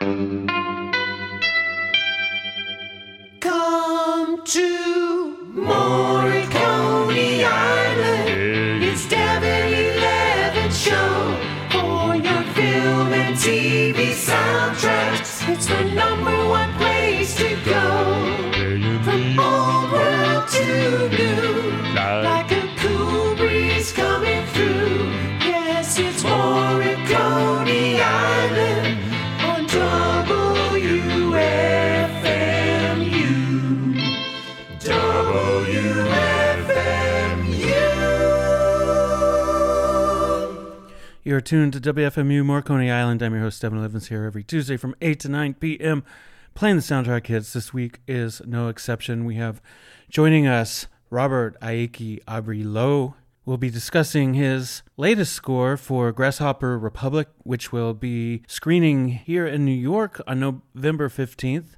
Come to Marconi Island. It's Devin Levins' show for your film and TV soundtracks. It's the number one place to go. From old world to new, like a cool breeze coming through. Yes, it's Marconi Island on WFMU. You're tuned to WFMU Marconi Island. I'm your host, Devin Levins, here every Tuesday from 8 to 9 p.m. playing the soundtrack hits. This week is no exception. We have joining us Robert Aiki Aubrey Lowe. We'll be discussing his latest score for Grasshopper Republic, which will be screening here in New York on November 15th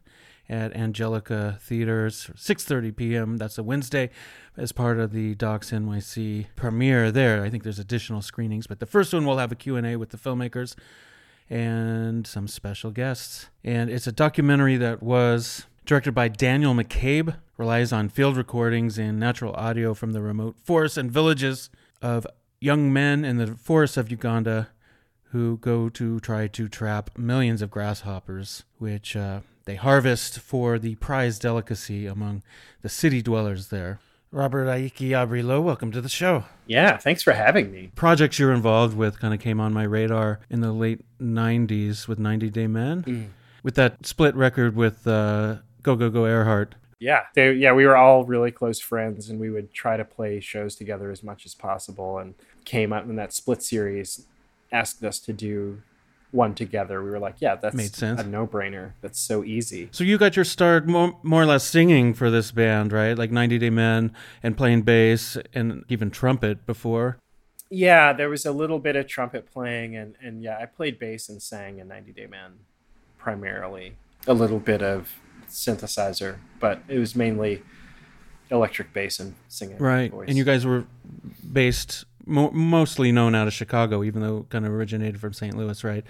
at Angelika Theater's 6:30 p.m. That's a Wednesday, as part of the Docs NYC premiere there. I think there's additional screenings, but the first one will have a Q&A with the filmmakers and some special guests. And it's a documentary that was directed by Daniel McCabe, relies on field recordings and natural audio from the remote forests and villages of young men in the forests of Uganda who go to try to trap millions of grasshoppers, which they harvest for the prized delicacy among the city dwellers there. Robert Aiki Aubrey Lowe, welcome to the show. Yeah, thanks for having me. Projects you're involved with kind of came on my radar in the late 90s with 90 Day Men, with that split record with Go Go Go Earhart. Yeah, we were all really close friends, and we would try to play shows together as much as possible, and came out in that split series, asked us to do one together. We were like, yeah, that's made sense. A no-brainer. That's so easy. So you got your start more or less singing for this band, right? Like 90 Day Men and playing bass and even trumpet before? Yeah, there was a little bit of trumpet playing, and yeah, I played bass and sang in 90 Day Men primarily. A little bit of synthesizer, but it was mainly electric bass and singing. Right, voice. And you guys were based mostly known out of Chicago, even though it kind of originated from St. Louis, right?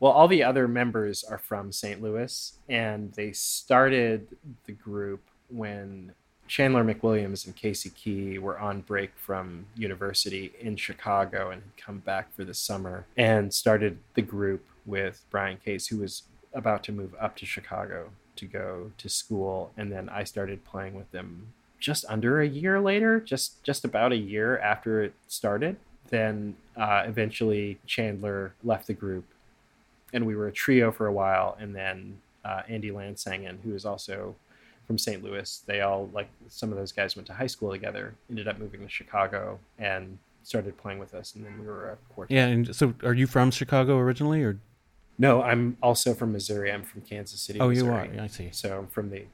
Well, all the other members are from St. Louis, and they started the group when Chandler McWilliams and Casey Key were on break from university in Chicago and had come back for the summer, and started the group with Brian Case, who was about to move up to Chicago to go to school. And then I started playing with them just under a year later, just about a year after it started. Then eventually Chandler left the group, and we were a trio for a while. And then Andy Lansangen, who is also from St. Louis, they all, like some of those guys went to high school together, ended up moving to Chicago and started playing with us. And then we were a quartet. Yeah. And so are you from Chicago originally, or? No, I'm also from Missouri. I'm from Kansas City. Oh, Missouri. You are. I see. So I'm from the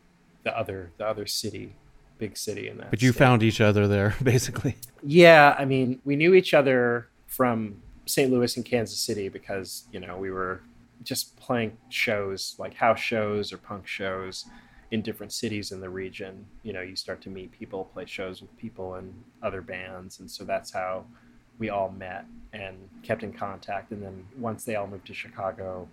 other city, big city in that. But you state. Found each other there, basically. Yeah, I mean, we knew each other from St. Louis and Kansas City because, you know, we were just playing shows, like house shows or punk shows in different cities in the region. You know, you start to meet people, play shows with people and other bands, and so that's how we all met and kept in contact. And then once they all moved to Chicago,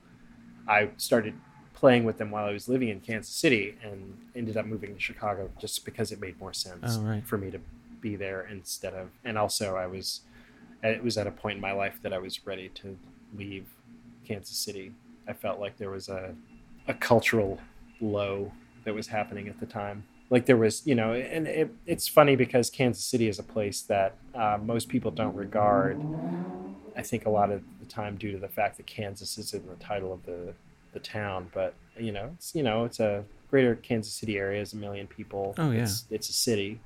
I started playing with them while I was living in Kansas City, and ended up moving to Chicago just because it made more sense for me to be there instead of, and also it was at a point in my life that I was ready to leave Kansas City. I felt like there was a cultural low that was happening at the time. Like there was, you know, and it's funny because Kansas City is a place that most people don't regard, I think a lot of the time due to the fact that Kansas is in the title of the town. But, it's a greater Kansas City area, is 1 million people. Oh, yeah. It's a city.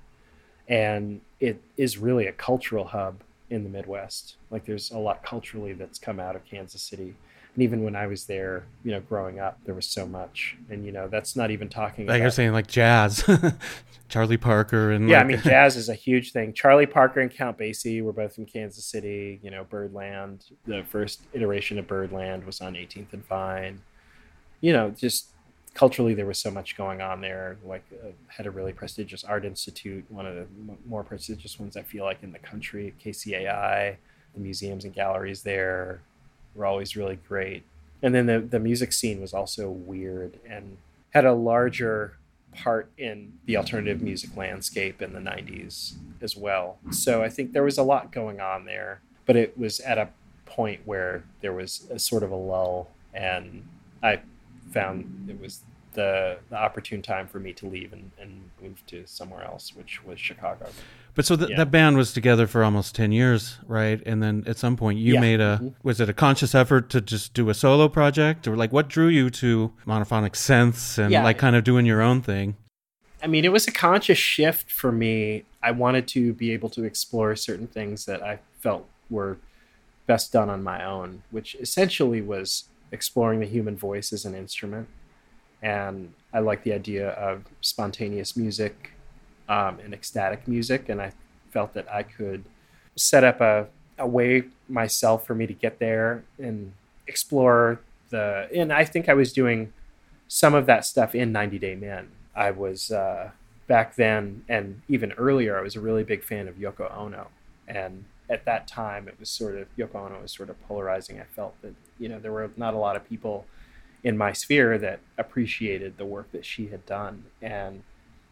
And it is really a cultural hub in the Midwest. Like there's a lot culturally that's come out of Kansas City. And even when I was there, you know, growing up, there was so much. And, you know, that's not even talking about... Like you're saying, like jazz, Charlie Parker and... Yeah, like... I mean, jazz is a huge thing. Charlie Parker and Count Basie were both from Kansas City. You know, Birdland, the first iteration of Birdland was on 18th and Vine. You know, just culturally, there was so much going on there. Like, had a really prestigious art institute, one of the more prestigious ones, I feel like, in the country, KCAI, the museums and galleries there were always really great. And then the music scene was also weird and had a larger part in the alternative music landscape in the 90s as well. So I think there was a lot going on there, but it was at a point where there was a sort of a lull, and I found it was the opportune time for me to leave and move to somewhere else, which was Chicago. But so that band was together for almost 10 years, right? And then at some point you made a, was it a conscious effort to just do a solo project, or like what drew you to monophonic synths and like kind of doing your own thing? I mean, it was a conscious shift for me. I wanted to be able to explore certain things that I felt were best done on my own, which essentially was exploring the human voice as an instrument. And I like the idea of spontaneous music and ecstatic music. And I felt that I could set up a way myself for me to get there and explore the... And I think I was doing some of that stuff in 90 Day Men. I was back then, and even earlier, I was a really big fan of Yoko Ono. And at that time, it was sort of... Yoko Ono was sort of polarizing. I felt that, you know, there were not a lot of people in my sphere that appreciated the work that she had done. And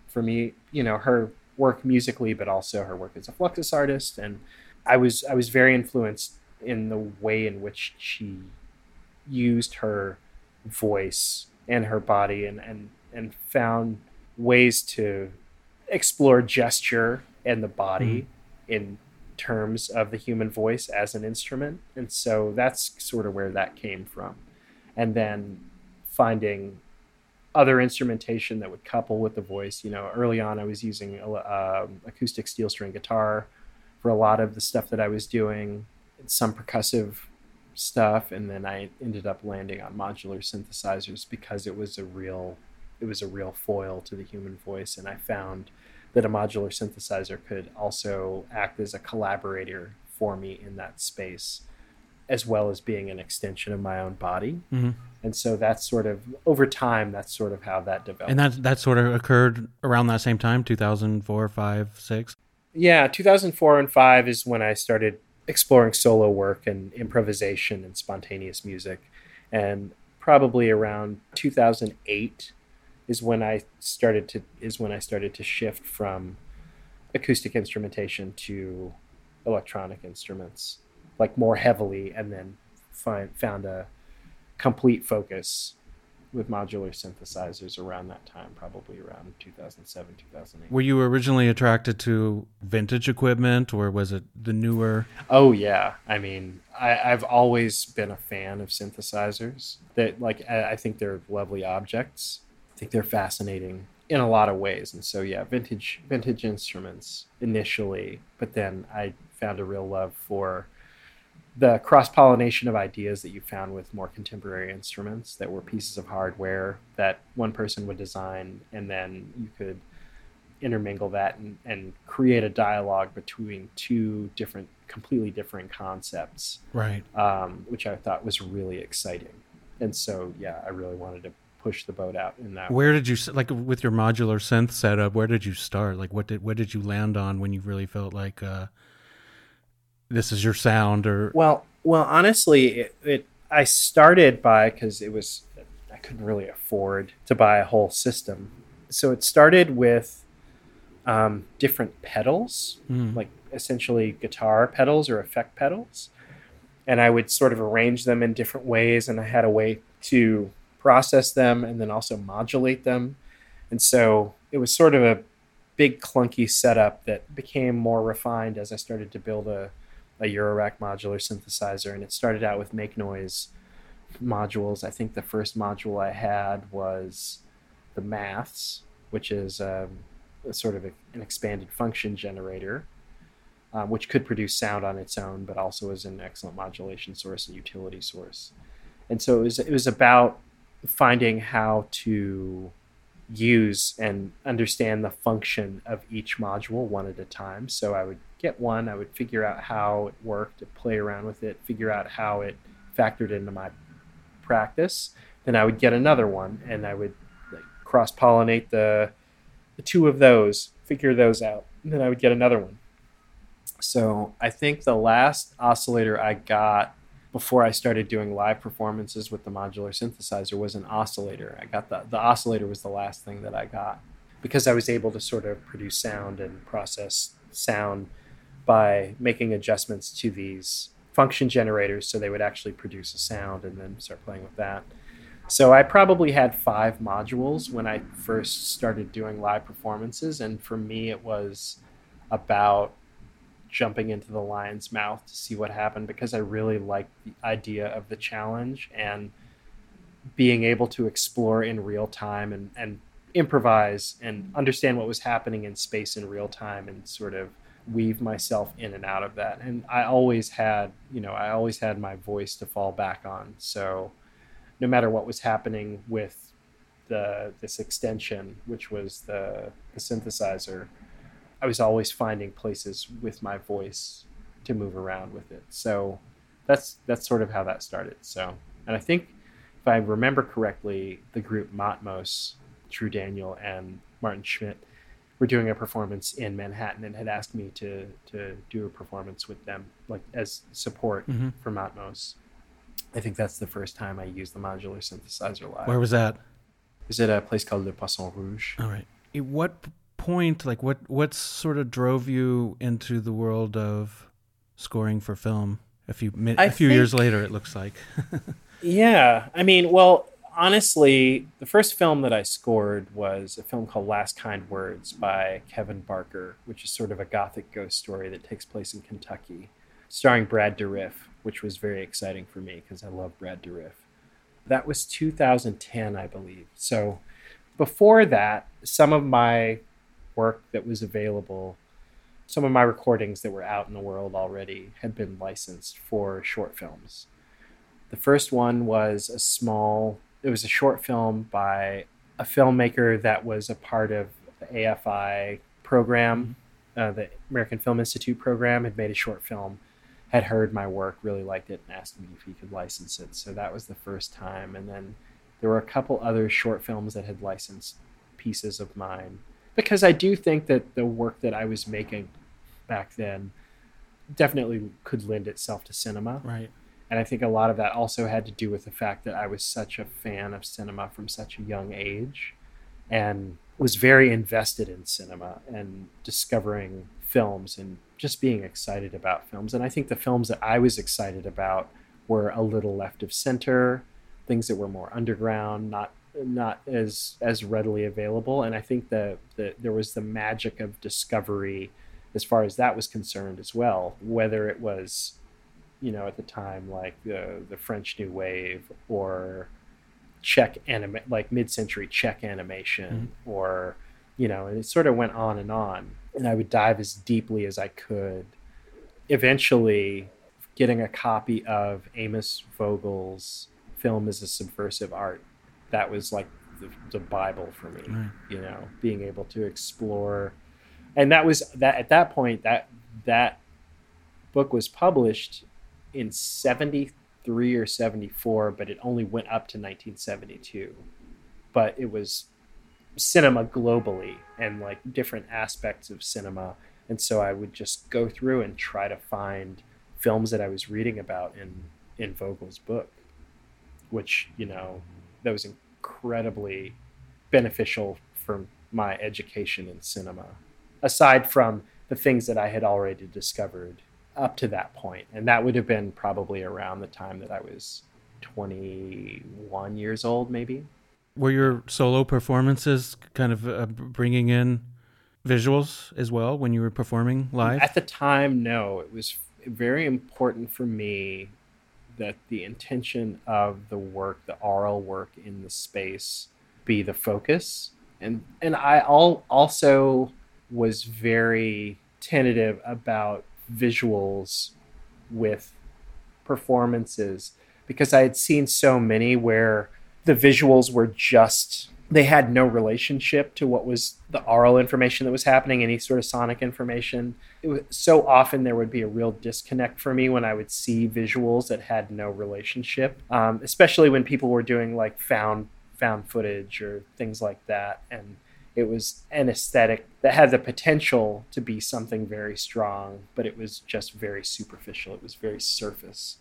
for me, you know, her work musically, but also her work as a fluxus artist. And I was very influenced in the way in which she used her voice and her body and found ways to explore gesture and the body in terms of the human voice as an instrument. And so that's sort of where that came from. And then finding other instrumentation that would couple with the voice. You know, early on, I was using acoustic steel string guitar for a lot of the stuff that I was doing, some percussive stuff. And then I ended up landing on modular synthesizers because it was a real foil to the human voice. And I found that a modular synthesizer could also act as a collaborator for me in that space, as well as being an extension of my own body. Mm-hmm. And so that's sort of, over time, that's sort of how that developed. And that sort of occurred around that same time, 2004, 5, 6? Yeah, 2004 and 5 is when I started exploring solo work and improvisation and spontaneous music. And probably around 2008 is when I started to shift from acoustic instrumentation to electronic instruments, like more heavily, and then found a complete focus with modular synthesizers around that time, probably around 2007, 2008. Were you originally attracted to vintage equipment, or was it the newer? Oh, yeah. I mean, I've always been a fan of synthesizers. That, like, I think they're lovely objects. I think they're fascinating in a lot of ways. And so, yeah, vintage instruments initially, but then I found a real love for the cross-pollination of ideas that you found with more contemporary instruments that were pieces of hardware that one person would design, and then you could intermingle that and create a dialogue between two different, completely different concepts. Right. Which I thought was really exciting. And so, yeah, I really wanted to push the boat out in that way. Where did you, like with your modular synth setup, where did you start? Like what did you land on when you really felt like, this is your sound? Or well, honestly, I started by, because it was, I couldn't really afford to buy a whole system, so it started with different pedals, like essentially guitar pedals or effect pedals, and I would sort of arrange them in different ways, and I had a way to process them and then also modulate them, and so it was sort of a big clunky setup that became more refined as I started to build a Eurorack modular synthesizer. And it started out with make noise modules. I think the first module I had was the Maths, which is a sort of an expanded function generator, which could produce sound on its own, but also is an excellent modulation source and utility source. And so it was about finding how to use and understand the function of each module one at a time. So I would get one, I would figure out how it worked, play around with it, figure out how it factored into my practice. Then I would get another one, and I would like cross-pollinate the two of those, figure those out, and then I would get another one. So I think the last oscillator I got before I started doing live performances with the modular synthesizer was an oscillator. I got the oscillator was the last thing that I got because I was able to sort of produce sound and process sound by making adjustments to these function generators so they would actually produce a sound and then start playing with that. So I probably had 5 modules when I first started doing live performances. And for me, it was about jumping into the lion's mouth to see what happened because I really liked the idea of the challenge and being able to explore in real time and improvise and understand what was happening in space in real time and sort of weave myself in and out of that. And I always had, you know, I always had my voice to fall back on. So no matter what was happening with this extension, which was the synthesizer, I was always finding places with my voice to move around with it. So that's sort of how that started. So, and I think if I remember correctly, the group Matmos, Drew Daniel and Martin Schmidt were doing a performance in Manhattan and had asked me to do a performance with them, like as support for Matmos. I think that's the first time I used the modular synthesizer live. Where was that? It was at a place called Le Poisson Rouge. All right. At what point, like what sort of drove you into the world of scoring for film a few years later, it looks like? Yeah. I mean, well, honestly, the first film that I scored was a film called Last Kind Words by Kevin Barker, which is sort of a gothic ghost story that takes place in Kentucky, starring Brad Dourif, which was very exciting for me because I love Brad Dourif. That was 2010, I believe. So before that, some of my work that was available, some of my recordings that were out in the world already had been licensed for short films. The first one was it was a short film by a filmmaker that was a part of the AFI program, the American Film Institute program, had made a short film, had heard my work, really liked it, and asked me if he could license it. So that was the first time. And then there were a couple other short films that had licensed pieces of mine. Because I do think that the work that I was making back then definitely could lend itself to cinema. Right. And I think a lot of that also had to do with the fact that I was such a fan of cinema from such a young age and was very invested in cinema and discovering films and just being excited about films. And I think the films that I was excited about were a little left of center, things that were more underground, not as readily available. And I think the there was the magic of discovery as far as that was concerned as well, whether it was, you know, at the time, like the French New Wave or Czech mid-century Czech animation, or, you know, and it sort of went on and on. And I would dive as deeply as I could. Eventually, getting a copy of Amos Vogel's Film as a Subversive Art, that was like the Bible for me, you know, being able to explore. And that was that at that point, that book was published in 73 or 74, but it only went up to 1972. But it was cinema globally and like different aspects of cinema. And so I would just go through and try to find films that I was reading about in Vogel's book, which, you know, that was incredibly beneficial for my education in cinema, aside from the things that I had already discovered up to that point. And that would have been probably around the time that I was 21 years old, maybe. Were your solo performances kind of bringing in visuals as well when you were performing live? At the time, no. It was very important for me that the intention of the work, the aural work in the space, be the focus. And I also was very tentative about visuals with performances because I had seen so many where the visuals were just, they had no relationship to what was the aural information that was happening, any sort of sonic information. It was, so often there would be a real disconnect for me when I would see visuals that had no relationship, especially when people were doing like found footage or things like that. And it was an aesthetic that had the potential to be something very strong, but it was just very superficial. It was very surface.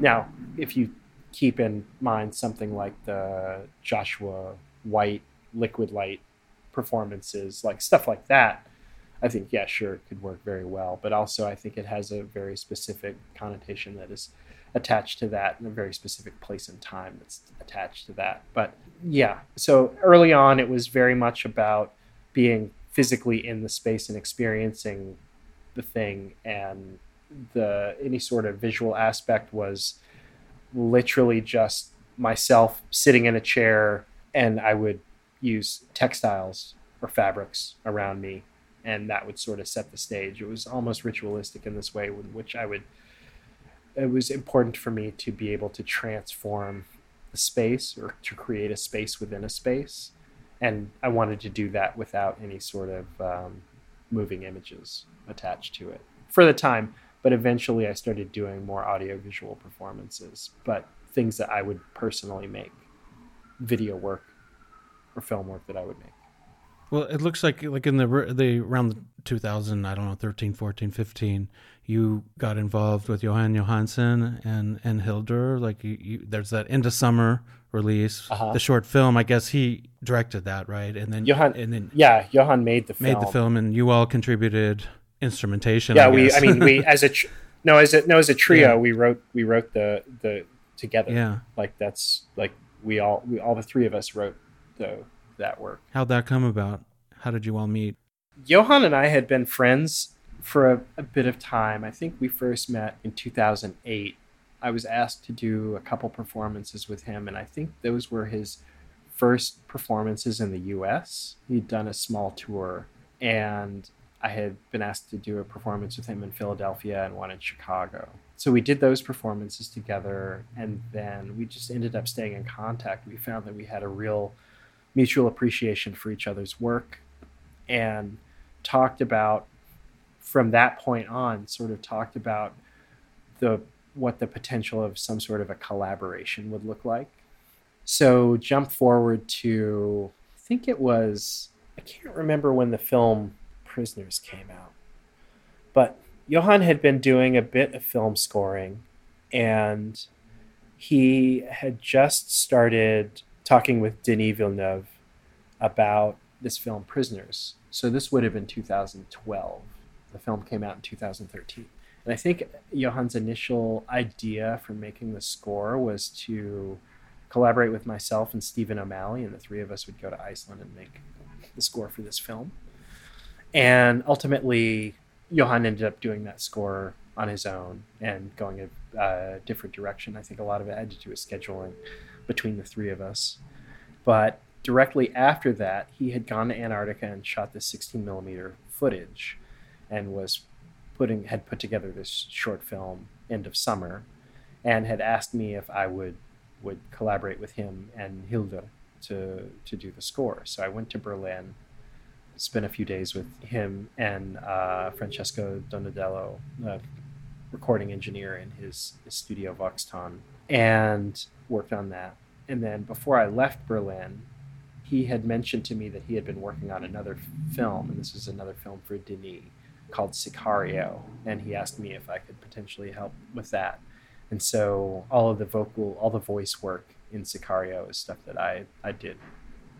Now, if you keep in mind something like the Joshua White, Liquid Light performances, like stuff like that, I think, yeah, sure, it could work very well. But also I think it has a very specific connotation that is attached to that and a very specific place and time that's attached to that. But yeah, so early on, it was very much about being physically in the space and experiencing the thing, and the any sort of visual aspect was literally just myself sitting in a chair, and I would use textiles or fabrics around me, and that would sort of set the stage. It was almost ritualistic in this way, in which it was important for me to be able to transform the space or to create a space within a space. And I wanted to do that without any sort of moving images attached to it for the time. But eventually I started doing more audiovisual performances, but things that I would personally make, video work or film work that I would make. Well, it looks like in the around 2000, I don't know, 13, 14, 15, you got involved with Jóhann Jóhannsson and Hildur. Like there's that End of Summer release, the short film. I guess he directed that, right? And then Jóhann made the film. Made the film, and you all contributed instrumentation. Yeah, as a trio, we wrote the together. Yeah, like that's like we all the three of us wrote that work. How'd that come about? How did you all meet? Jóhann and I had been friends for a bit of time. I think we first met in 2008. I was asked to do a couple performances with him, and I think those were his first performances in the U.S. He'd done a small tour, and I had been asked to do a performance with him in Philadelphia and one in Chicago. So we did those performances together, and then we just ended up staying in contact. We found that we had a real mutual appreciation for each other's work, and talked about, from that point on, sort of talked about what the potential of some sort of a collaboration would look like. So jump forward to, I think it was, I can't remember when the film Prisoners came out, but Jóhann had been doing a bit of film scoring, and he had just started talking with Denis Villeneuve about this film Prisoners. So this would have been 2012. The film came out in 2013. And I think Johann's initial idea for making the score was to collaborate with myself and Stephen O'Malley, and the three of us would go to Iceland and make the score for this film. And ultimately, Jóhann ended up doing that score on his own and going a different direction. I think a lot of it had to do with scheduling between the three of us. But directly after that, he had gone to Antarctica and shot this 16 millimeter footage, and was had put together this short film, End of Summer, and had asked me if I would collaborate with him and Hildur to do the score. So I went to Berlin, spent a few days with him and Francesco Donadello, a recording engineer in his studio Voxton, and worked on that. And then before I left Berlin, he had mentioned to me that he had been working on another film, and this was another film for Denis called Sicario, and he asked me if I could potentially help with that. And so all the voice work in Sicario is stuff that I did.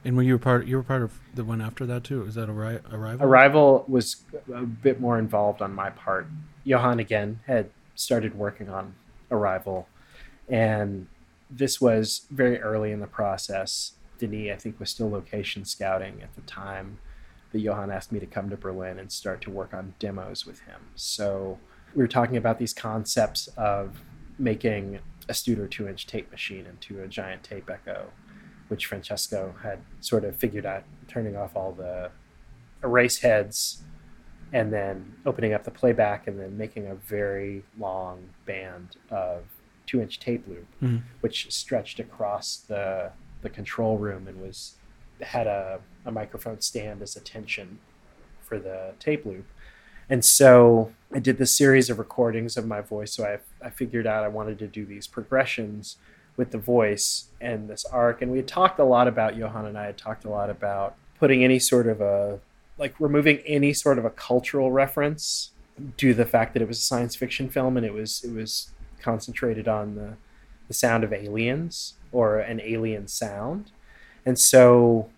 And you were part of the one after that too? Is that Arrival? Arrival was a bit more involved on my part. Jóhann again had started working on Arrival, and this was very early in the process. Denis, I think, was still location scouting at the time that Jóhann asked me to come to Berlin and start to work on demos with him. So we were talking about these concepts of making a studio 2-inch tape machine into a giant tape echo, which Francesco had sort of figured out, turning off all the erase heads and then opening up the playback and then making a very long band of 2-inch tape loop, which stretched across the control room and had a microphone stand as a tension for the tape loop. And so I did this series of recordings of my voice. So I figured out I wanted to do these progressions with the voice and this arc. And we had talked a lot about, Jóhann and I had talked a lot about putting any sort of removing any sort of a cultural reference due to the fact that it was a science fiction film, and it was concentrated on the sound of aliens or an alien sound. And so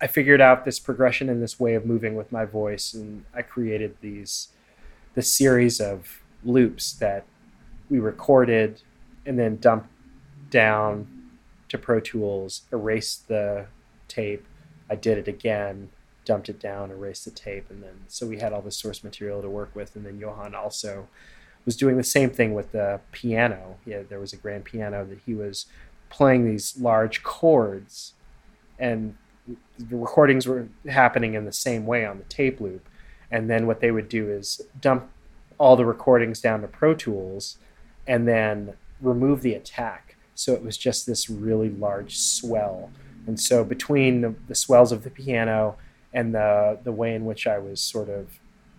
I figured out this progression and this way of moving with my voice, and I created this series of loops that we recorded and then dumped down to Pro Tools, erased the tape. I did it again, dumped it down, erased the tape. And then, so we had all this source material to work with. And then Jóhann also was doing the same thing with the piano. Yeah, there was a grand piano that he was playing these large chords, and the recordings were happening in the same way on the tape loop. And then what they would do is dump all the recordings down to Pro Tools and then remove the attack. So it was just this really large swell. And so between the swells of the piano and the way in which I was sort of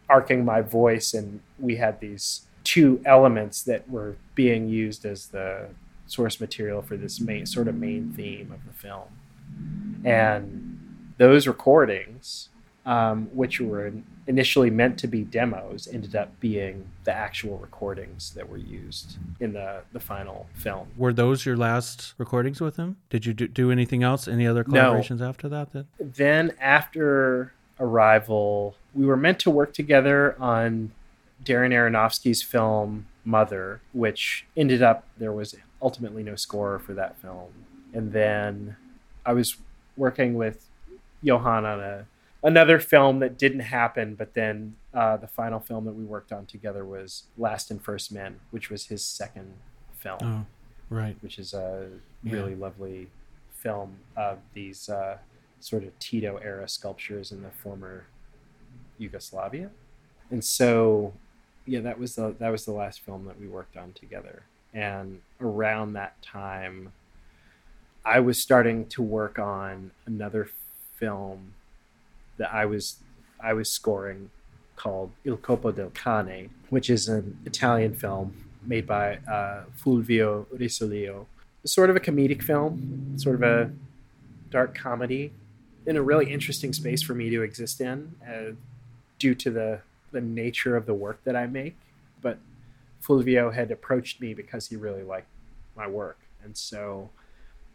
arcing my voice, and we had these two elements that were being used as the source material for this main theme of the film. And those recordings, which were initially meant to be demos, ended up being the actual recordings that were used in the final film. Were those your last recordings with him? Did you do anything else? Any other collaborations after that? Then after Arrival, we were meant to work together on Darren Aronofsky's film Mother, which ended up, there was ultimately no score for that film. And then I was working with Jóhann on another film that didn't happen, but then the final film that we worked on together was Last and First Men, which was his second film. Oh, right. Which is a really lovely film of these sort of Tito-era sculptures in the former Yugoslavia. And so, that was the last film that we worked on together. And around that time, I was starting to work on another film that I was scoring called Il Colpo del Cane, which is an Italian film made by Fulvio Risoleo. Sort of a comedic film, sort of a dark comedy, in a really interesting space for me to exist in, due to the nature of the work that I make. But Fulvio had approached me because he really liked my work. And so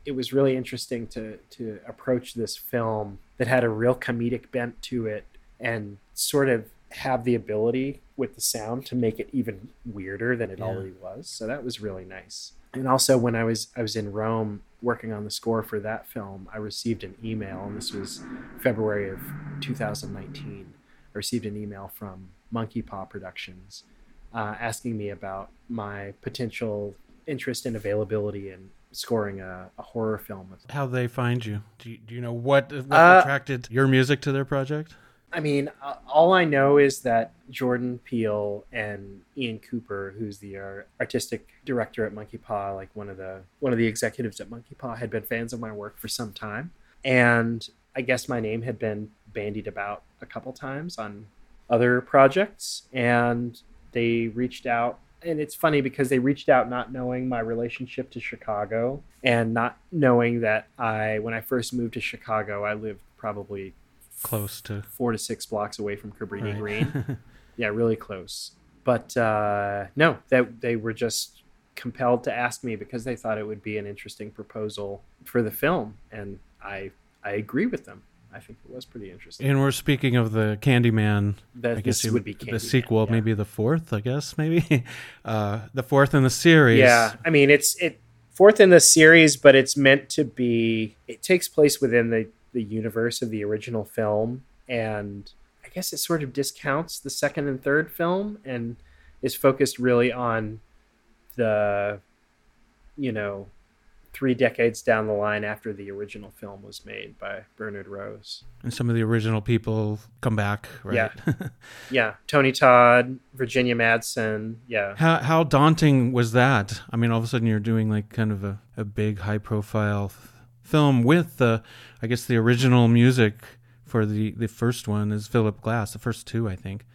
it was really interesting to approach this film that had a real comedic bent to it, and sort of have the ability with the sound to make it even weirder than it already was. So that was really nice. And also when I was in Rome working on the score for that film, I received an email, and this was February of 2019. I received an email from Monkey Paw Productions asking me about my potential interest and availability in scoring a horror film. How they find you? Do you know what attracted your music to their project? I mean, all I know is that Jordan Peele and Ian Cooper, who's the artistic director at Monkey Paw, like one of the executives at Monkey Paw, had been fans of my work for some time, and I guess my name had been bandied about a couple times on other projects, and they reached out. And it's funny because they reached out not knowing my relationship to Chicago, and not knowing that when I first moved to Chicago, I lived probably close to 4 to 6 blocks away from Cabrini Green. Yeah, really close. But no, they were just compelled to ask me because they thought it would be an interesting proposal for the film. And I agree with them. I think it was pretty interesting. And we're speaking of the Candyman. I guess this would be Candyman, the sequel, maybe the fourth. I guess maybe the fourth in the series. Yeah, I mean it's fourth in the series, but it's meant to be. It takes place within the universe of the original film, and I guess it sort of discounts the second and third film, and is focused really on the 3 decades down the line after the original film was made by Bernard Rose. And some of the original people come back, right? Yeah. Yeah. Tony Todd, Virginia Madsen. Yeah. How daunting was that? I mean, all of a sudden you're doing like kind of a big high profile film with the original music for the first one is Philip Glass, the first two, I think.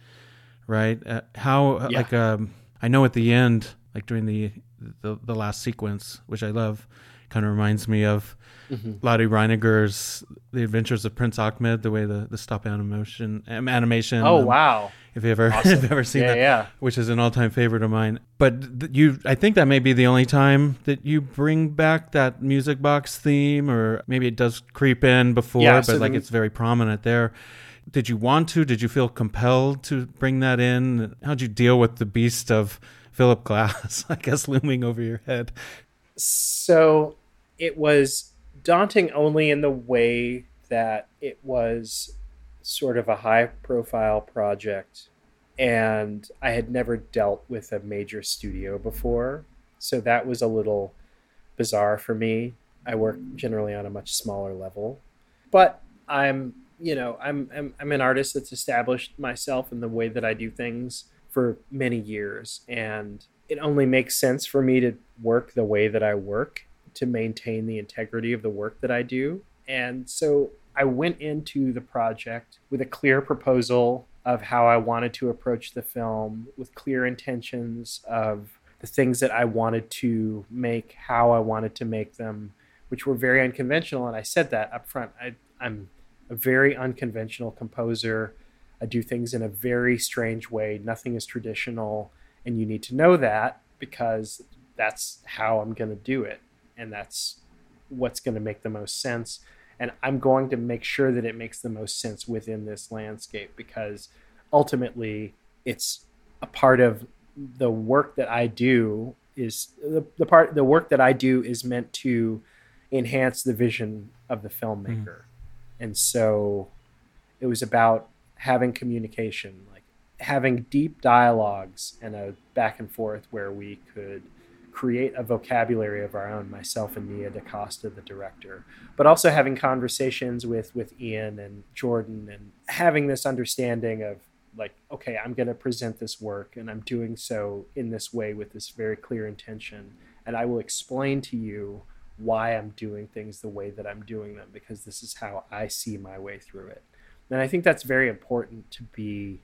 Right. I know at the end, like during the the last sequence, which I love, kind of reminds me of Lottie Reiniger's The Adventures of Prince Ahmed, the way the stop animation. Oh, wow. If you ever awesome. If you've ever seen that, which is an all-time favorite of mine. But I think that may be the only time that you bring back that music box theme, or maybe it does creep in before, it's very prominent there. Did you want to? Did you feel compelled to bring that in? How'd you deal with the beast of Philip Glass, I guess, looming over your head? So it was daunting only in the way that it was sort of a high-profile project, and I had never dealt with a major studio before, so that was a little bizarre for me. I work generally on a much smaller level, but I'm an artist that's established myself in the way that I do things for many years, and it only makes sense for me to work the way that I work to maintain the integrity of the work that I do. And so I went into the project with a clear proposal of how I wanted to approach the film, with clear intentions of the things that I wanted to make, how I wanted to make them, which were very unconventional. And I said that up front. I'm a very unconventional composer. I do things in a very strange way. Nothing is traditional. And you need to know that, because that's how I'm going to do it. And that's what's going to make the most sense. And I'm going to make sure that it makes the most sense within this landscape, because ultimately it's a part of the work that I do is the work that I do is meant to enhance the vision of the filmmaker. Mm. And so it was about having communication, like having deep dialogues and a back and forth where we could create a vocabulary of our own, myself and Nia DaCosta, the director, but also having conversations with Ian and Jordan, and having this understanding of like, okay, I'm going to present this work and I'm doing so in this way with this very clear intention. And I will explain to you why I'm doing things the way that I'm doing them, because this is how I see my way through it. And I think that's very important to be.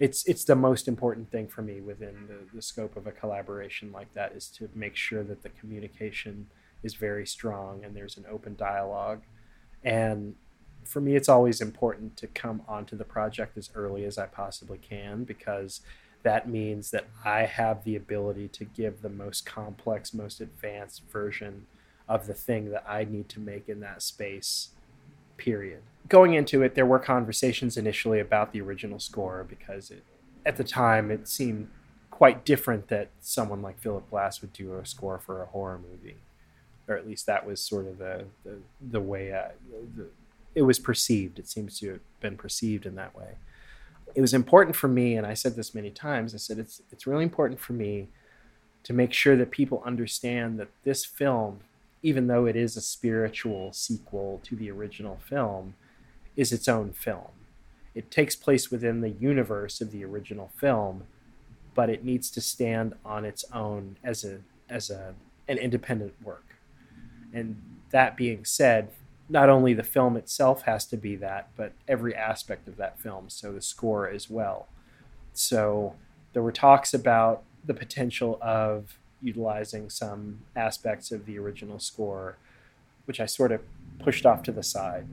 It's the most important thing for me within the scope of a collaboration like that, is to make sure that the communication is very strong and there's an open dialogue. And for me, it's always important to come onto the project as early as I possibly can, because that means that I have the ability to give the most complex, most advanced version of the thing that I need to make in that space, period. Going into it, there were conversations initially about the original score, because at the time it seemed quite different that someone like Philip Glass would do a score for a horror movie, or at least that was sort of the way it was perceived. It seems to have been perceived in that way. It was important for me, and I said this many times, I said it's really important for me to make sure that people understand that this film, even though it is a spiritual sequel to the original film, is its own film. It takes place within the universe of the original film, but it needs to stand on its own as an independent work. And that being said, not only the film itself has to be that, but every aspect of that film, so the score as well. So there were talks about the potential of utilizing some aspects of the original score, which I sort of pushed off to the side.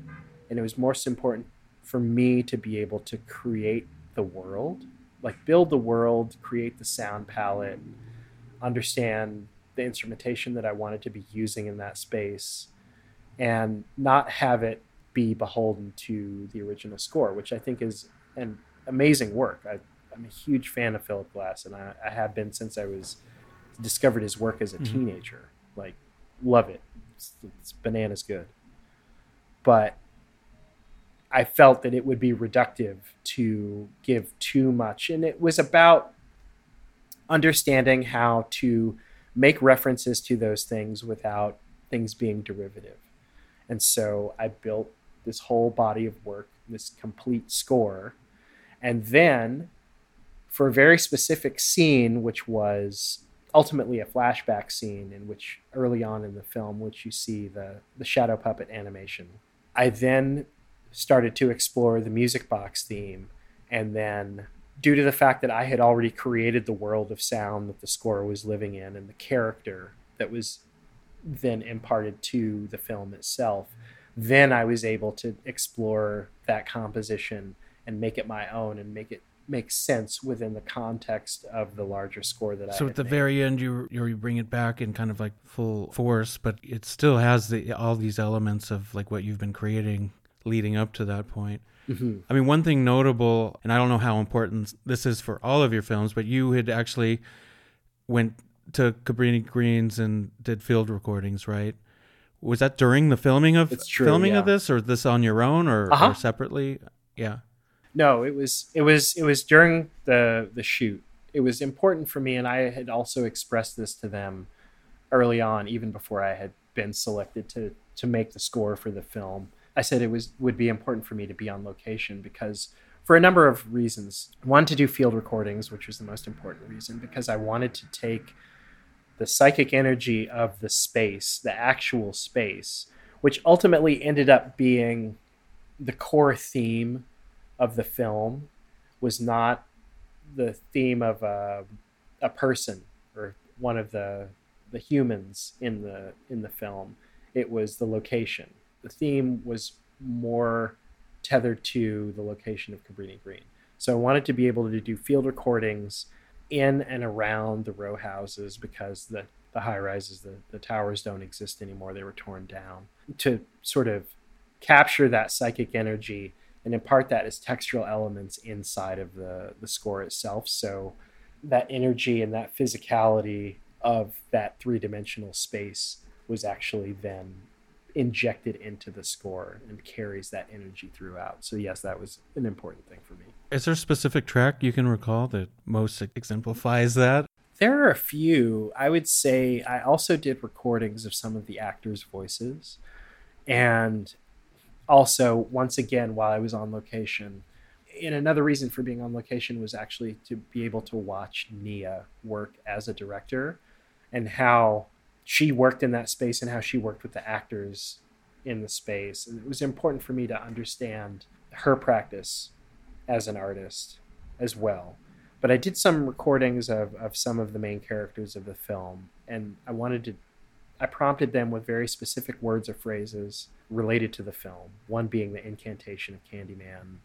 And it was most important for me to be able to create the world, like build the world, create the sound palette, understand the instrumentation that I wanted to be using in that space, and not have it be beholden to the original score, which I think is an amazing work. I'm a huge fan of Philip Glass, and I have been since I was discovered his work as a teenager. Like, love it. It's bananas good. But I felt that it would be reductive to give too much. And it was about understanding how to make references to those things without things being derivative. And so I built this whole body of work, this complete score. And then for a very specific scene, which was ultimately a flashback scene in which early on in the film, which you see the shadow puppet animation, I then started to explore the music box theme and then due to the fact that I had already created the world of sound that the score was living in and the character that was then imparted to the film itself, then I was able to explore that composition and make it my own and make it make sense within the context of the larger score that I So at the very end, you bring it back in kind of like full force, but it still has all these elements of like what you've been creating leading up to that point. Mm-hmm. I mean, one thing notable, and I don't know how important this is for all of your films, but you had actually went to Cabrini Greens and did field recordings, right? Was that during the filming of of this, or this on your own, or separately? Yeah. No, it was during the shoot. It was important for me, and I had also expressed this to them early on, even before I had been selected to make the score for the film. I said would be important for me to be on location because for a number of reasons. One, to do field recordings, which was the most important reason, because I wanted to take the psychic energy of the space, the actual space, which ultimately ended up being the core theme of the film, was not the theme of a person or one of the humans in the film. It was the location. The theme was more tethered to the location of Cabrini Green. So I wanted to be able to do field recordings in and around the row houses because the high rises, the towers don't exist anymore. They were torn down. To sort of capture that psychic energy and impart that as textural elements inside of the score itself. So that energy and that physicality of that three-dimensional space was actually then injected into the score and carries that energy throughout. So yes, that was an important thing for me. Is there a specific track you can recall that most exemplifies that? There are a few. I would say I also did recordings of some of the actors' voices. And also, once again, while I was on location, and another reason for being on location was actually to be able to watch Nia work as a director and how she worked in that space and how she worked with the actors in the space. And it was important for me to understand her practice as an artist as well. But I did some recordings of some of the main characters of the film, and I prompted them with very specific words or phrases related to the film, one being the incantation of Candyman,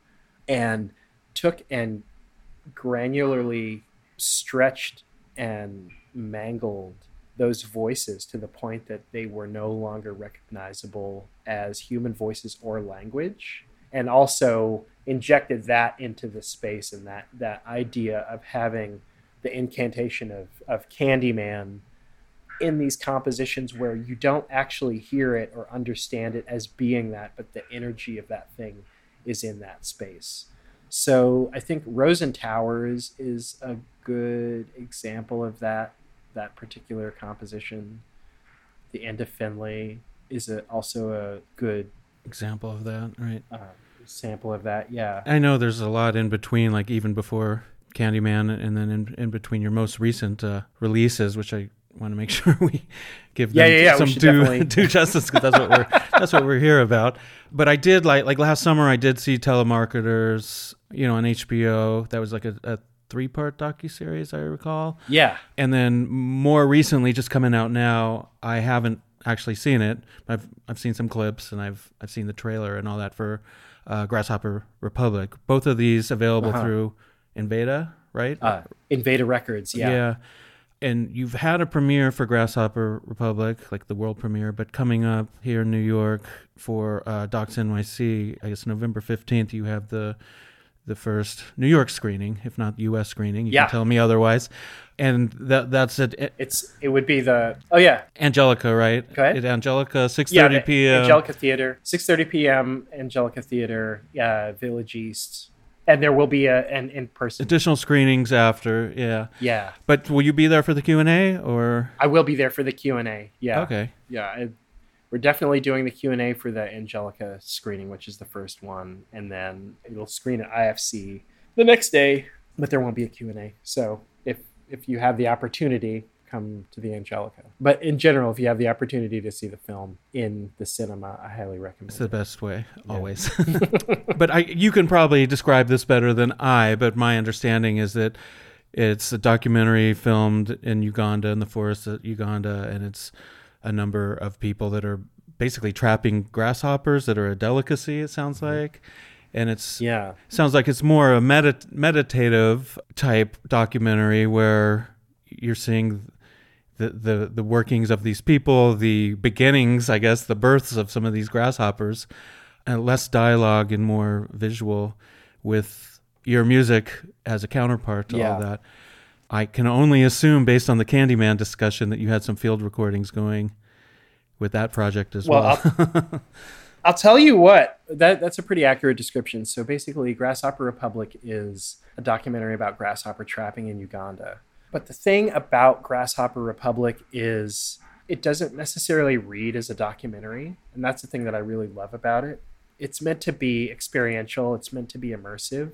and took and granularly stretched and mangled those voices to the point that they were no longer recognizable as human voices or language, and also injected that into the space and that idea of having the incantation of Candyman in these compositions where you don't actually hear it or understand it as being that, but the energy of that thing is in that space. So I think Rosen Towers is a good example of that particular composition. The End of Finley is also a good example of that, right? Sample of that, yeah. I know there's a lot in between, like even before Candyman and then in between your most recent releases, which I want to make sure we give them some due justice, because that's what we're here about. But I did like last summer, I did see Telemarketers, on HBO. That was like a three-part docuseries, I recall. Yeah. And then more recently, just coming out now, I haven't actually seen it. I've seen some clips, and I've seen the trailer and all that for Grasshopper Republic. Both of these available through Invada, right? Invada Records, yeah. Yeah. And you've had a premiere for Grasshopper Republic, like the world premiere, but coming up here in New York for Docs NYC, I guess November 15th, you have the first New York screening, if not U.S. screening. You can tell me otherwise. And that's it. It would be Angelika, right? Go ahead. At Angelika, 6:30 p.m. Angelika Theater, 6:30 p.m. Angelika Theater, Village East. And there will be an in-person additional screenings after, yeah. Yeah. But will you be there for the Q&A, or? I will be there for the Q&A, yeah. Okay. Yeah, we're definitely doing the Q&A for the Angelika screening, which is the first one, and then it'll screen at IFC the next day, but there won't be a Q&A. So if you have the opportunity, come to the Angelica. But in general, if you have the opportunity to see the film in the cinema, I highly recommend it. It's the best way, always. Yeah. But you can probably describe this better than I, but my understanding is that it's a documentary filmed in Uganda, in the forests of Uganda, and it's a number of people that are basically trapping grasshoppers that are a delicacy, it sounds like. And it's sounds like it's more a meditative type documentary where you're seeing the workings of these people, the beginnings, I guess, the births of some of these grasshoppers, and less dialogue and more visual with your music as a counterpart to all that. I can only assume, based on the Candyman discussion, that you had some field recordings going with that project as well. I'll tell you what, that's a pretty accurate description. So basically, Grasshopper Republic is a documentary about grasshopper trapping in Uganda. But the thing about Grasshopper Republic is it doesn't necessarily read as a documentary. And that's the thing that I really love about it. It's meant to be experiential. It's meant to be immersive.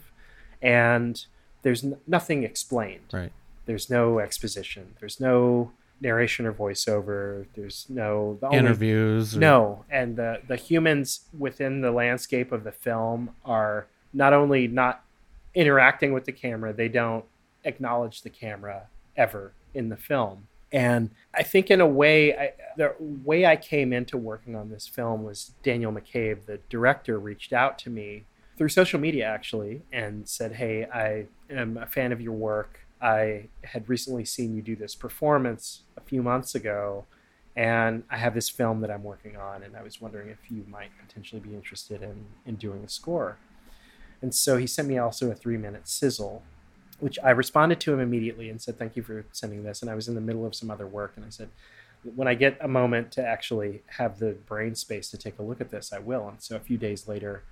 And there's nothing explained. Right. There's no exposition. There's no narration or voiceover. There's no interviews. And the humans within the landscape of the film are not only not interacting with the camera, they don't acknowledge the camera ever in the film. And I think in a way, the way I came into working on this film was Daniel McCabe, the director, reached out to me through social media actually and said, "Hey, I am a fan of your work. I had recently seen you do this performance a few months ago, and I have this film that I'm working on, and I was wondering if you might potentially be interested in doing a score." And so he sent me also a 3-minute sizzle, which I responded to him immediately and said, "Thank you for sending this." And I was in the middle of some other work. And I said, when I get a moment to actually have the brain space to take a look at this, I will. And so a few days later,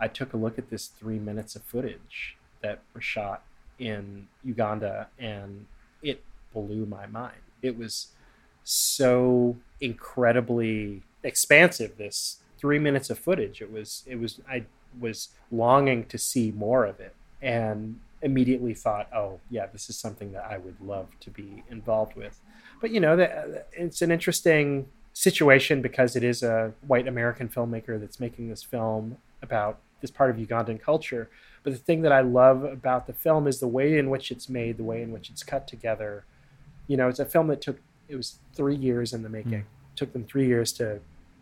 I took a look at this 3 minutes of footage that were shot in Uganda, and it blew my mind. It was so incredibly expansive, this 3 minutes of footage. I was longing to see more of it. And immediately thought, oh yeah, this is something that I would love to be involved with. But you know, it's an interesting situation because it is a white American filmmaker that's making this film about this part of Ugandan culture. But the thing that I love about the film is the way in which it's made, the way in which it's cut together. You know, it's a film that it was 3 years in the making. It took them 3 years to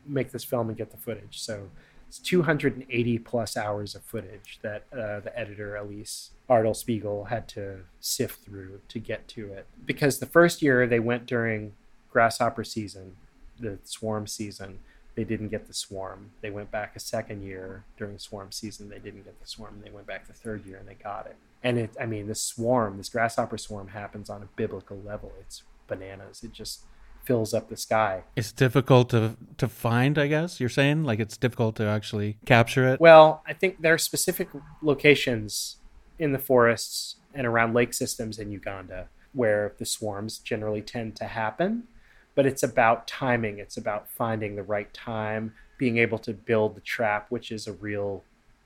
make this film and get the footage. So it's 280 plus hours of footage that the editor, Elise Ardel-Spiegel, had to sift through to get to it. Because the first year they went during grasshopper season, the swarm season, they didn't get the swarm. They went back a second year during swarm season, they didn't get the swarm. They went back the third year and they got it. And this grasshopper swarm happens on a biblical level. It's bananas. It just fills up the sky. It's difficult to find, I guess you're saying? Like, it's difficult to actually capture it? Well, I think there are specific locations in the forests and around lake systems in Uganda where the swarms generally tend to happen. But it's about timing. It's about finding the right time, being able to build the trap, which is a real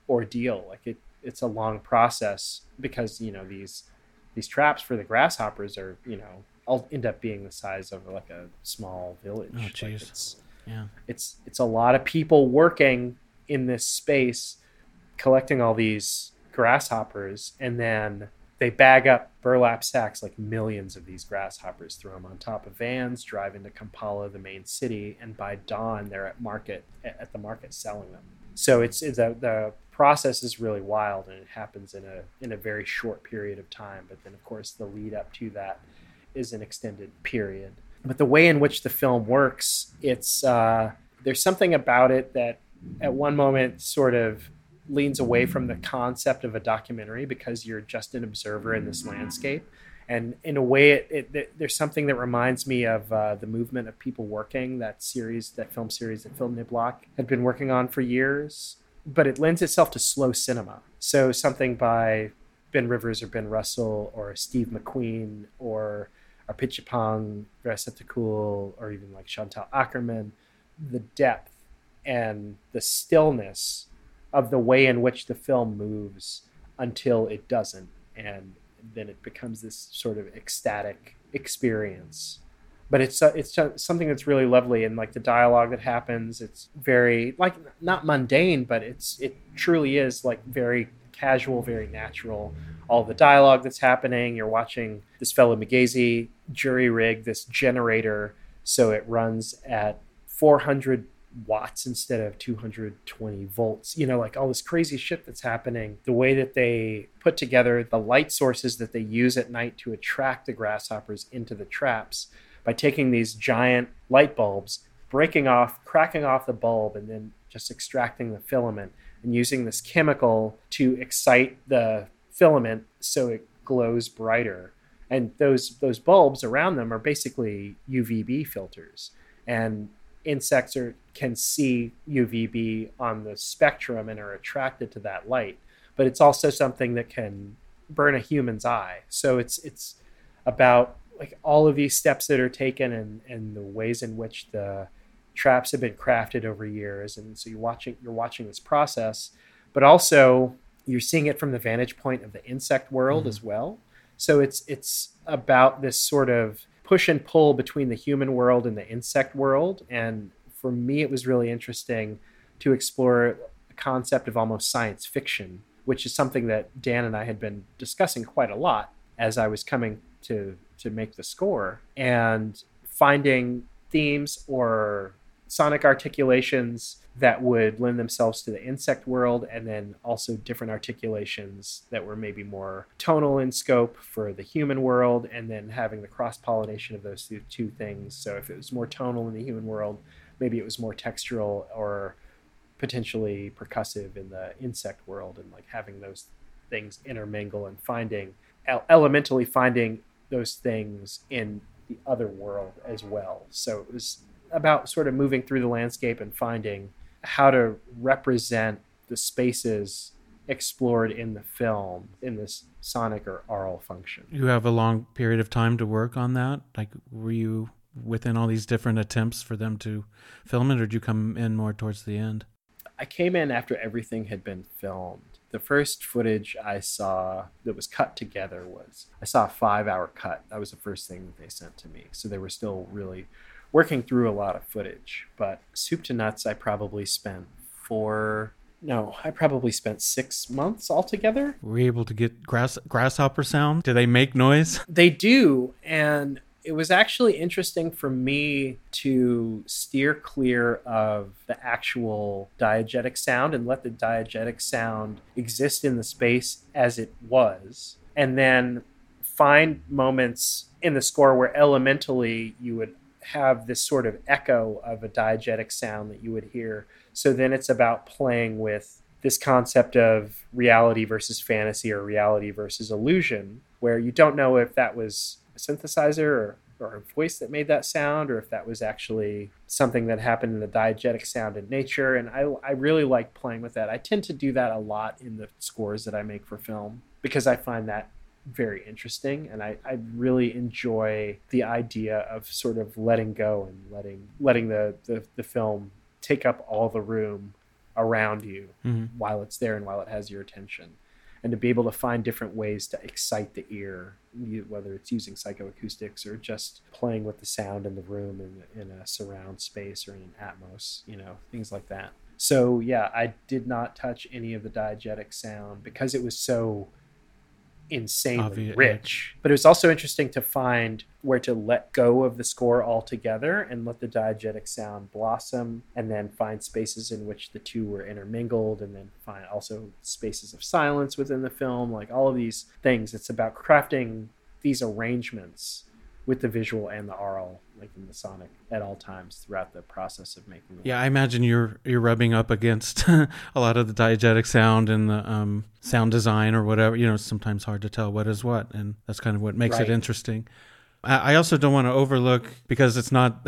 ordeal. Like, it's a long process because, you know, these traps for the grasshoppers are, you know, I'll end up being the size of like a small village. Oh, geez. Like, it's a lot of people working in this space, collecting all these grasshoppers, and then they bag up burlap sacks, like millions of these grasshoppers, throw them on top of vans, drive into Kampala, the main city, and by dawn they're at the market selling them. So the process is really wild, and it happens in a very short period of time. But then, of course, the lead up to that is an extended period. But the way in which the film works, it's there's something about it that at one moment sort of leans away from the concept of a documentary because you're just an observer in this landscape. And in a way, there's something that reminds me of The Movement of People Working, that film series that Phil Niblock had been working on for years. But it lends itself to slow cinema. So something by Ben Rivers or Ben Russell or Steve McQueen or Pitchapong Receptacool, or even like Chantal Ackerman, the depth and the stillness of the way in which the film moves until it doesn't. And then it becomes this sort of ecstatic experience. But it's something that's really lovely, and like the dialogue that happens, it's very like not mundane, but it truly is like very casual, very natural. All the dialogue that's happening, you're watching this fellow Mugese jury rig this generator so it runs at 400 watts instead of 220 volts. You know, like all this crazy shit that's happening. The way that they put together the light sources that they use at night to attract the grasshoppers into the traps by taking these giant light bulbs, breaking off, cracking off the bulb, and then just extracting the filament and using this chemical to excite the filament so it glows brighter. And those bulbs around them are basically UVB filters. And insects can see UVB on the spectrum and are attracted to that light. But it's also something that can burn a human's eye. So it's about like all of these steps that are taken and the ways in which the traps have been crafted over years. And so you're watching this process, but also you're seeing it from the vantage point of the insect world as well. So it's about this sort of push and pull between the human world and the insect world. And for me, it was really interesting to explore a concept of almost science fiction, which is something that Dan and I had been discussing quite a lot as I was coming to make the score, and finding themes or sonic articulations that would lend themselves to the insect world, and then also different articulations that were maybe more tonal in scope for the human world, and then having the cross-pollination of those two things. So if it was more tonal in the human world, maybe it was more textural or potentially percussive in the insect world, and like having those things intermingle and elementally finding those things in the other world as well. So it was about sort of moving through the landscape and finding how to represent the spaces explored in the film in this sonic or aural function. You have a long period of time to work on that? Like, were you within all these different attempts for them to film it, or did you come in more towards the end? I came in after everything had been filmed. The first footage I saw that was cut together I saw a 5-hour cut. That was the first thing that they sent to me. So they were still really working through a lot of footage, but soup to nuts, I probably spent 6 months altogether. Were you able to get grasshopper sound? Do they make noise? They do. And it was actually interesting for me to steer clear of the actual diegetic sound and let the diegetic sound exist in the space as it was, and then find moments in the score where elementally you would have this sort of echo of a diegetic sound that you would hear. So then it's about playing with this concept of reality versus fantasy, or reality versus illusion, where you don't know if that was a synthesizer or a voice that made that sound, or if that was actually something that happened in the diegetic sound in nature. And I really like playing with that. I tend to do that a lot in the scores that I make for film, because I find that very interesting, and I really enjoy the idea of sort of letting go and letting the film take up all the room around you while it's there and while it has your attention, and to be able to find different ways to excite the ear, whether it's using psychoacoustics or just playing with the sound in the room in a surround space or in an Atmos, you know, things like that. So yeah, I did not touch any of the diegetic sound because it was so insanely obvious, rich. But it was also interesting to find where to let go of the score altogether and let the diegetic sound blossom, and then find spaces in which the two were intermingled, and then find also spaces of silence within the film, like all of these things. It's about crafting these arrangements with the visual and the aural, like in the sonic, at all times throughout the process of making it. Yeah, I imagine you're rubbing up against a lot of the diegetic sound and the sound design or whatever. You know, it's sometimes hard to tell what is what, and that's kind of what makes it interesting. I also don't want to overlook, because it's not,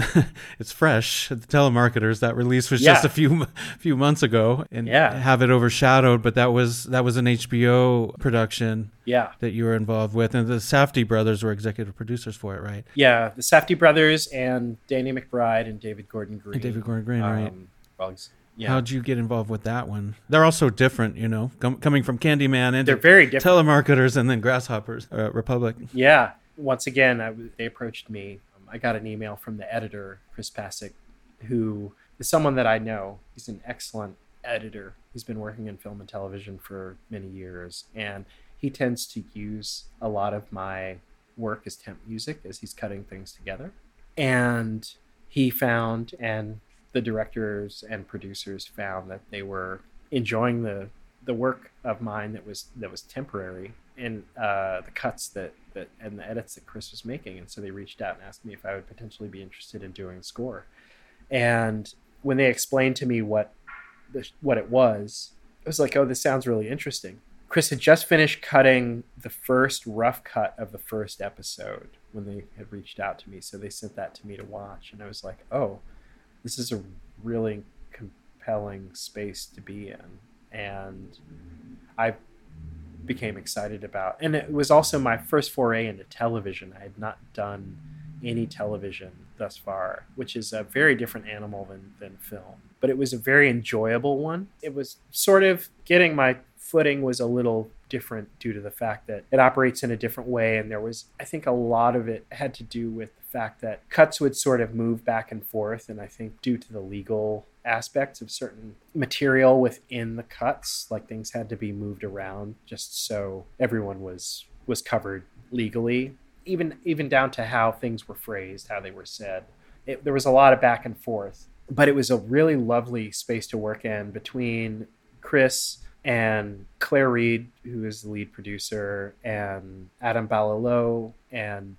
it's fresh. The Telemarketers, that release was just a few months ago, and have it overshadowed. But that was an HBO production that you were involved with, and the Safdie brothers were executive producers for it, right? Yeah, the Safdie brothers and Danny McBride and David Gordon Green. Right. Bugs. Yeah. How'd you get involved with that one? They're all so different, you know, coming from Candyman and telemarketers and then Grasshoppers Republic. Yeah. Once again, they approached me. I got an email from the editor, Chris Pasek, who is someone that I know. He's an excellent editor. He's been working in film and television for many years. And he tends to use a lot of my work as temp music as he's cutting things together. And he found, and the directors and producers found, that they were enjoying the work of mine that was temporary, and the cuts that and the edits that Chris was making. And so they reached out and asked me if I would potentially be interested in doing score. And when they explained to me what it was like, oh, this sounds really interesting. Chris had just finished cutting the first rough cut of the first episode when they had reached out to me, so they sent that to me to watch, and I was like, oh, this is a really compelling space to be in. And I became excited about, and it was also my first foray into television. I had not done any television thus far, which is a very different animal than film, but it was a very enjoyable one. It was sort of getting my footing was a little different due to the fact that it operates in a different way. And there was, I think a lot of it had to do with the fact that cuts would sort of move back and forth. And I think due to the legal aspects of certain material within the cuts, like things had to be moved around just so everyone was covered legally, even down to how things were phrased, how they were said. There was a lot of back and forth, but it was a really lovely space to work in between Chris and Claire Reed, who is the lead producer, and Adam Balalo and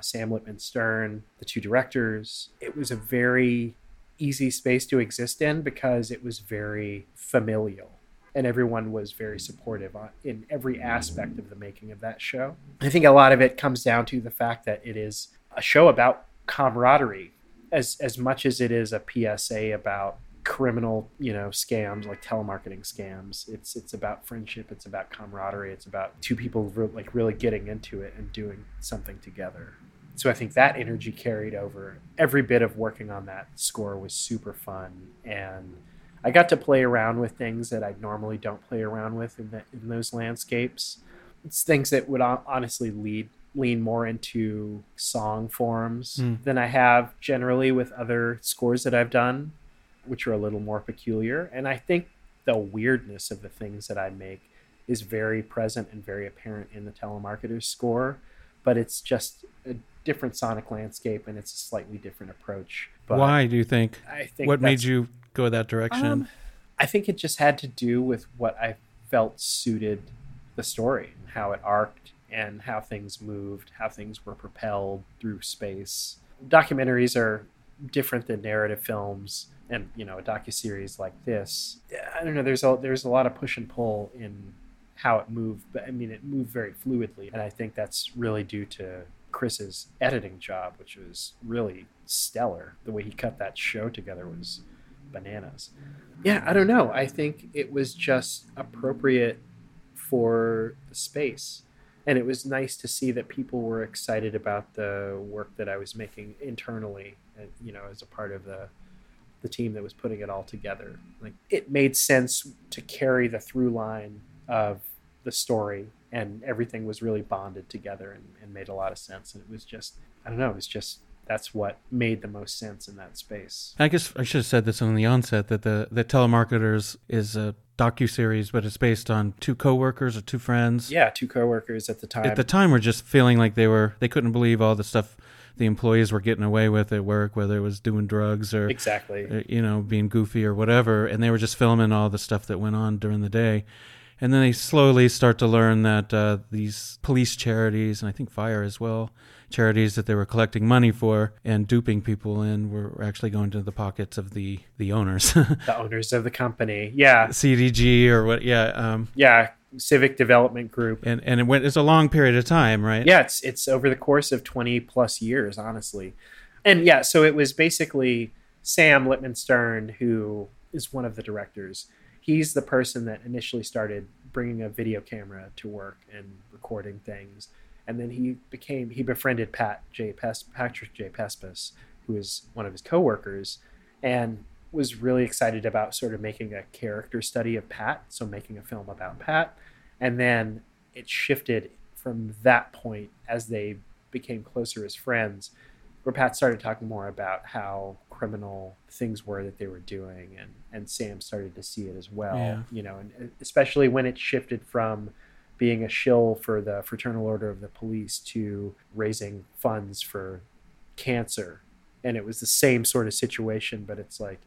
Sam Lippman Stern, the two directors. It was a very easy space to exist in because it was very familial and everyone was very supportive in every aspect of the making of that show. I think a lot of it comes down to the fact that it is a show about camaraderie as much as it is a PSA about criminal, you know, scams, like telemarketing scams. It's about friendship. It's about camaraderie. It's about two people really getting into it and doing something together. So I think that energy carried over. Every bit of working on that score was super fun, and I got to play around with things that I normally don't play around with in those landscapes. It's things that would honestly lean more into song forms than I have generally with other scores that I've done, which are a little more peculiar. And I think the weirdness of the things that I make is very present and very apparent in the telemarketer's score, but it's just a different sonic landscape and it's a slightly different approach. But why do you think? I think what made you go that direction? I think it just had to do with what I felt suited the story and how it arced and how things moved, how things were propelled through space. Documentaries are different than narrative films. And, you know, a docuseries like this, I don't know, there's a lot of push and pull in how it moved. But I mean, it moved very fluidly. And I think that's really due to Chris's editing job, which was really stellar. The way he cut that show together was bananas. Yeah, I don't know. I think it was just appropriate for the space. And it was nice to see that people were excited about the work that I was making internally, you know, as a part of the team that was putting it all together. Like, it made sense to carry the through line of the story, and everything was really bonded together and made a lot of sense. And it was just, I don't know, it was just, that's what made the most sense in that space. I guess I should have said this on the onset, that the Telemarketers is a docuseries, but it's based on two coworkers or two friends. Yeah, two coworkers at the time. At the time were just feeling like they couldn't believe all the stuff the employees were getting away with at work, whether it was doing drugs or exactly, you know, being goofy or whatever. And they were just filming all the stuff that went on during the day. And then they slowly start to learn that these police charities, and I think fire as well, charities that they were collecting money for and duping people in were actually going to the pockets of the owners. The owners of the company. Yeah. CDG or what? Yeah. Yeah. Civic Development Group. And it went, it's a long period of time, right? Yeah, it's over the course of 20 plus years, honestly. And yeah, so it was basically Sam Lippman Stern, who is one of the directors. He's the person that initially started bringing a video camera to work and recording things. And then he befriended Patrick J. Pespis, who is one of his coworkers. And was really excited about sort of making a character study of Pat, so making a film about Pat. And then it shifted from that point as they became closer as friends, where Pat started talking more about how criminal things were that they were doing, and Sam started to see it as well, you know, and especially when it shifted from being a shill for the Fraternal Order of the Police to raising funds for cancer. And it was the same sort of situation, but it's like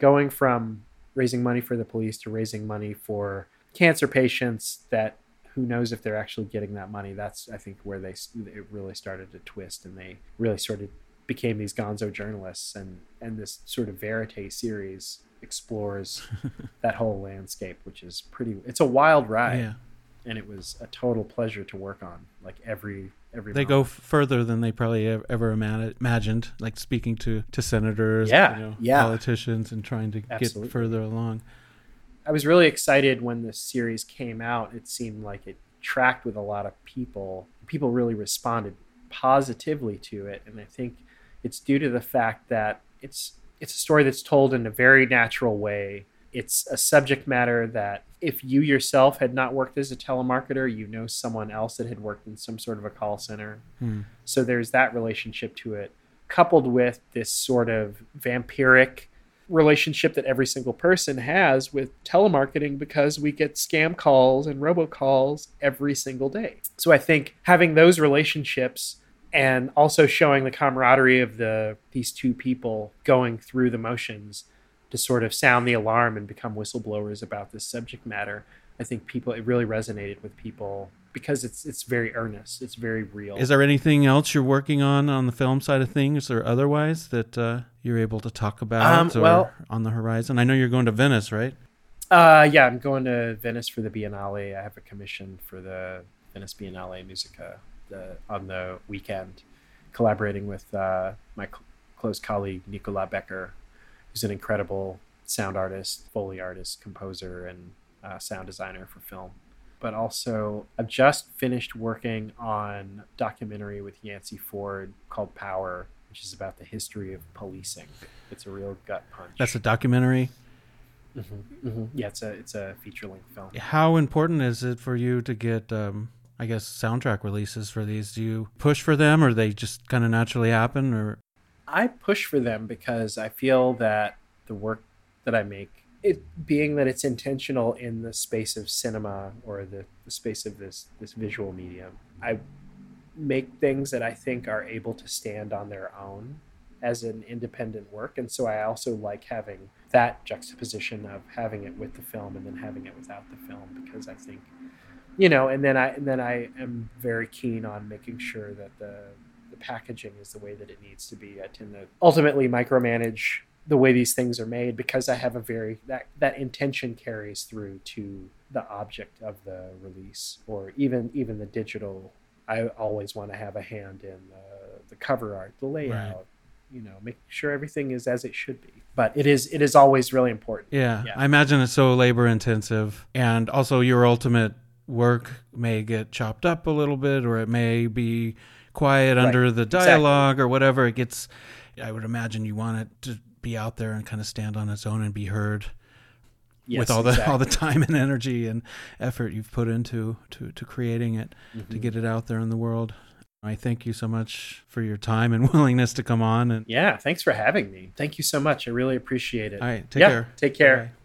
going from raising money for the police to raising money for cancer patients that who knows if they're actually getting that money. That's, I think, where it really started to twist, and they really sort of became these gonzo journalists, and this sort of verite series explores that whole landscape, which is it's a wild ride. Yeah. And it was a total pleasure to work on, like every they month. Go further than they probably ever imagined, like speaking to senators, politicians, and trying to get further along. I was really excited when this series came out. It seemed like it tracked with a lot of people. People really responded positively to it. And I think it's due to the fact that it's a story that's told in a very natural way. It's a subject matter that if you yourself had not worked as a telemarketer, you know someone else that had worked in some sort of a call center. So there's that relationship to it, coupled with this sort of vampiric relationship that every single person has with telemarketing, because we get scam calls and robocalls every single day. So I think having those relationships and also showing the camaraderie of these two people going through the motions to sort of sound the alarm and become whistleblowers about this subject matter. I think it really resonated with people because it's very earnest. It's very real. Is there anything else you're working on the film side of things or otherwise that you're able to talk about or on the horizon? I know you're going to Venice, right? Yeah, I'm going to Venice for the Biennale. I have a commission for the Venice Biennale Musica on the weekend, collaborating with my close colleague, Nicola Becker, who's an incredible sound artist, Foley artist, composer, and sound designer for film. But also, I've just finished working on a documentary with Yancey Ford called Power, which is about the history of policing. It's a real gut punch. That's a documentary? Mm-hmm, mm-hmm. Yeah, it's a feature-length film. How important is it for you to get, soundtrack releases for these? Do you push for them, or they just kind of naturally happen, or...? I push for them because I feel that the work that I make, being that it's intentional in the space of cinema or the space of this visual medium, I make things that I think are able to stand on their own as an independent work. And so I also like having that juxtaposition of having it with the film and then having it without the film, because I think, you know, and then I am very keen on making sure that the packaging is the way that it needs to be. I tend to ultimately micromanage the way these things are made because I have a very, that intention carries through to the object of the release, or even the digital. I always want to have a hand in the cover art, the layout, right. You know, making sure everything is as it should be. But it is always really important. Yeah. I imagine it's so labor intensive, and also your ultimate work may get chopped up a little bit, or it may be quiet under the dialogue or whatever it gets. I would imagine you want it to be out there and kind of stand on its own and be heard with all the time and energy and effort you've put into to creating it, to get it out there in the world. I thank you so much for your time and willingness to come on. And yeah, thanks for having me. Thank you so much. I really appreciate it. All right. Take care. Take care. Bye.